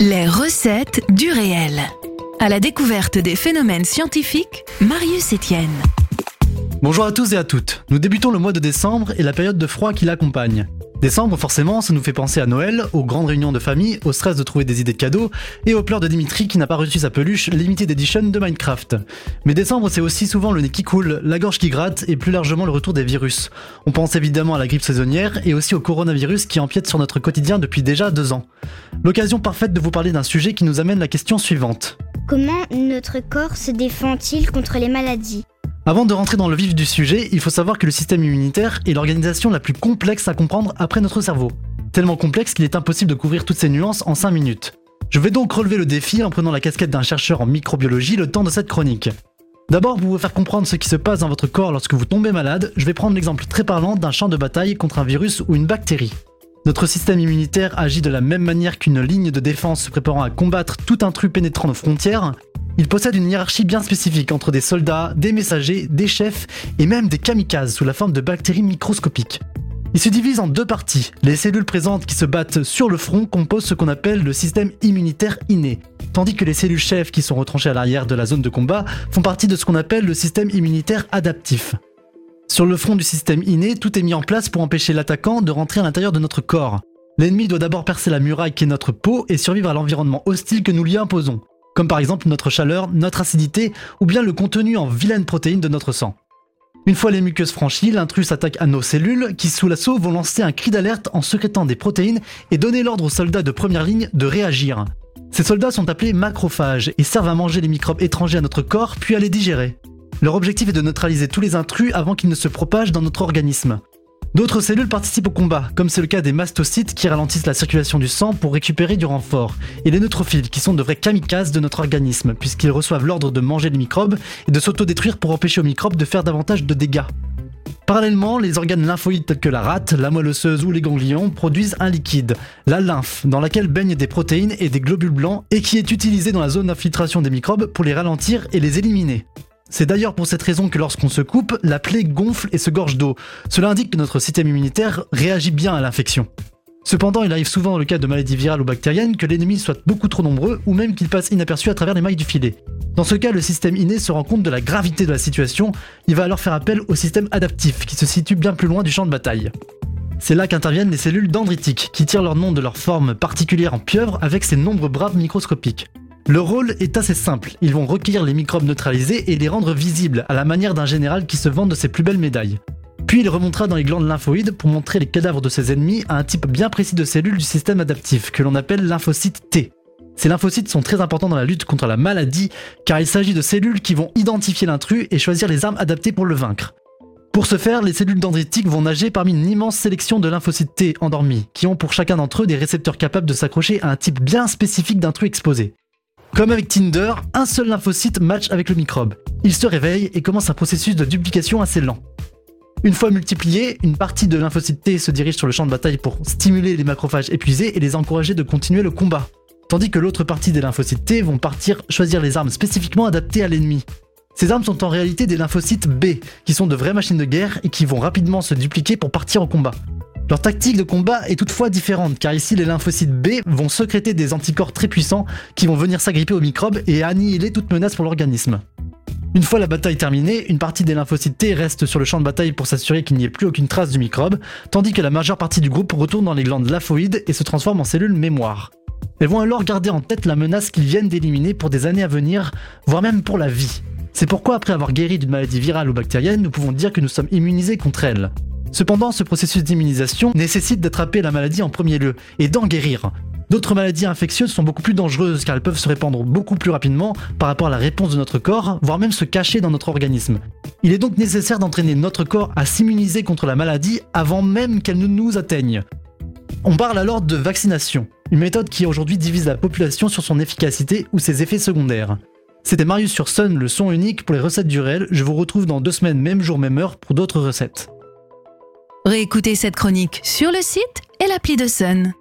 Les recettes du réel. À la découverte des phénomènes scientifiques, Marius Étienne. Bonjour à tous et à toutes. Nous débutons le mois de décembre et la période de froid qui l'accompagne. Décembre, forcément, ça nous fait penser à Noël, aux grandes réunions de famille, au stress de trouver des idées de cadeaux et aux pleurs de Dimitri qui n'a pas reçu sa peluche Limited Edition de Minecraft. Mais décembre, c'est aussi souvent le nez qui coule, la gorge qui gratte et plus largement le retour des virus. On pense évidemment à la grippe saisonnière et aussi au coronavirus qui empiète sur notre quotidien depuis déjà 2 ans. L'occasion parfaite de vous parler d'un sujet qui nous amène la question suivante. Comment notre corps se défend-il contre les maladies ? Avant de rentrer dans le vif du sujet, il faut savoir que le système immunitaire est l'organisation la plus complexe à comprendre après notre cerveau. Tellement complexe qu'il est impossible de couvrir toutes ses nuances en 5 minutes. Je vais donc relever le défi en prenant la casquette d'un chercheur en microbiologie le temps de cette chronique. D'abord, pour vous faire comprendre ce qui se passe dans votre corps lorsque vous tombez malade, je vais prendre l'exemple très parlant d'un champ de bataille contre un virus ou une bactérie. Notre système immunitaire agit de la même manière qu'une ligne de défense se préparant à combattre tout intrus pénétrant nos frontières. Il possède une hiérarchie bien spécifique entre des soldats, des messagers, des chefs et même des kamikazes sous la forme de bactéries microscopiques. Il se divise en 2 parties. Les cellules présentes qui se battent sur le front composent ce qu'on appelle le système immunitaire inné, tandis que les cellules chefs qui sont retranchées à l'arrière de la zone de combat font partie de ce qu'on appelle le système immunitaire adaptif. Sur le front du système inné, tout est mis en place pour empêcher l'attaquant de rentrer à l'intérieur de notre corps. L'ennemi doit d'abord percer la muraille qui est notre peau et survivre à l'environnement hostile que nous lui imposons, comme par exemple notre chaleur, notre acidité ou bien le contenu en vilaines protéines de notre sang. Une fois les muqueuses franchies, l'intrus s'attaque à nos cellules qui, sous l'assaut, vont lancer un cri d'alerte en sécrétant des protéines et donner l'ordre aux soldats de première ligne de réagir. Ces soldats sont appelés macrophages et servent à manger les microbes étrangers à notre corps puis à les digérer. Leur objectif est de neutraliser tous les intrus avant qu'ils ne se propagent dans notre organisme. D'autres cellules participent au combat, comme c'est le cas des mastocytes qui ralentissent la circulation du sang pour récupérer du renfort, et les neutrophiles qui sont de vrais kamikazes de notre organisme, puisqu'ils reçoivent l'ordre de manger les microbes et de s'autodétruire pour empêcher aux microbes de faire davantage de dégâts. Parallèlement, les organes lymphoïdes tels que la rate, la moelle osseuse ou les ganglions produisent un liquide, la lymphe, dans laquelle baignent des protéines et des globules blancs et qui est utilisé dans la zone d'infiltration des microbes pour les ralentir et les éliminer. C'est d'ailleurs pour cette raison que lorsqu'on se coupe, la plaie gonfle et se gorge d'eau. Cela indique que notre système immunitaire réagit bien à l'infection. Cependant, il arrive souvent dans le cas de maladies virales ou bactériennes que l'ennemi soit beaucoup trop nombreux ou même qu'il passe inaperçu à travers les mailles du filet. Dans ce cas, le système inné se rend compte de la gravité de la situation, il va alors faire appel au système adaptif qui se situe bien plus loin du champ de bataille. C'est là qu'interviennent les cellules dendritiques qui tirent leur nom de leur forme particulière en pieuvre avec ses nombreux bras microscopiques. Leur rôle est assez simple, ils vont recueillir les microbes neutralisés et les rendre visibles, à la manière d'un général qui se vante de ses plus belles médailles. Puis il remontera dans les glandes lymphoïdes pour montrer les cadavres de ses ennemis à un type bien précis de cellules du système adaptif, que l'on appelle lymphocytes T. Ces lymphocytes sont très importants dans la lutte contre la maladie, car il s'agit de cellules qui vont identifier l'intrus et choisir les armes adaptées pour le vaincre. Pour ce faire, les cellules dendritiques vont nager parmi une immense sélection de lymphocytes T endormis, qui ont pour chacun d'entre eux des récepteurs capables de s'accrocher à un type bien spécifique d'intrus exposé. Comme avec Tinder, un seul lymphocyte match avec le microbe. Il se réveille et commence un processus de duplication assez lent. Une fois multiplié, une partie de lymphocyte T se dirige sur le champ de bataille pour stimuler les macrophages épuisés et les encourager de continuer le combat. Tandis que l'autre partie des lymphocytes T vont partir choisir les armes spécifiquement adaptées à l'ennemi. Ces armes sont en réalité des lymphocytes B, qui sont de vraies machines de guerre et qui vont rapidement se dupliquer pour partir en combat. Leur tactique de combat est toutefois différente car ici les lymphocytes B vont sécréter des anticorps très puissants qui vont venir s'agripper aux microbes et annihiler toute menace pour l'organisme. Une fois la bataille terminée, une partie des lymphocytes T reste sur le champ de bataille pour s'assurer qu'il n'y ait plus aucune trace du microbe, tandis que la majeure partie du groupe retourne dans les glandes lymphoïdes et se transforme en cellules mémoire. Elles vont alors garder en tête la menace qu'ils viennent d'éliminer pour des années à venir, voire même pour la vie. C'est pourquoi après avoir guéri d'une maladie virale ou bactérienne, nous pouvons dire que nous sommes immunisés contre elle. Cependant, ce processus d'immunisation nécessite d'attraper la maladie en premier lieu, et d'en guérir. D'autres maladies infectieuses sont beaucoup plus dangereuses car elles peuvent se répandre beaucoup plus rapidement par rapport à la réponse de notre corps, voire même se cacher dans notre organisme. Il est donc nécessaire d'entraîner notre corps à s'immuniser contre la maladie avant même qu'elle ne nous atteigne. On parle alors de vaccination, une méthode qui aujourd'hui divise la population sur son efficacité ou ses effets secondaires. C'était Marius sur Sun, le son unique pour les recettes du réel. Je vous retrouve dans 2 semaines, même jour, même heure pour d'autres recettes. Réécoutez cette chronique sur le site et l'appli de Sun.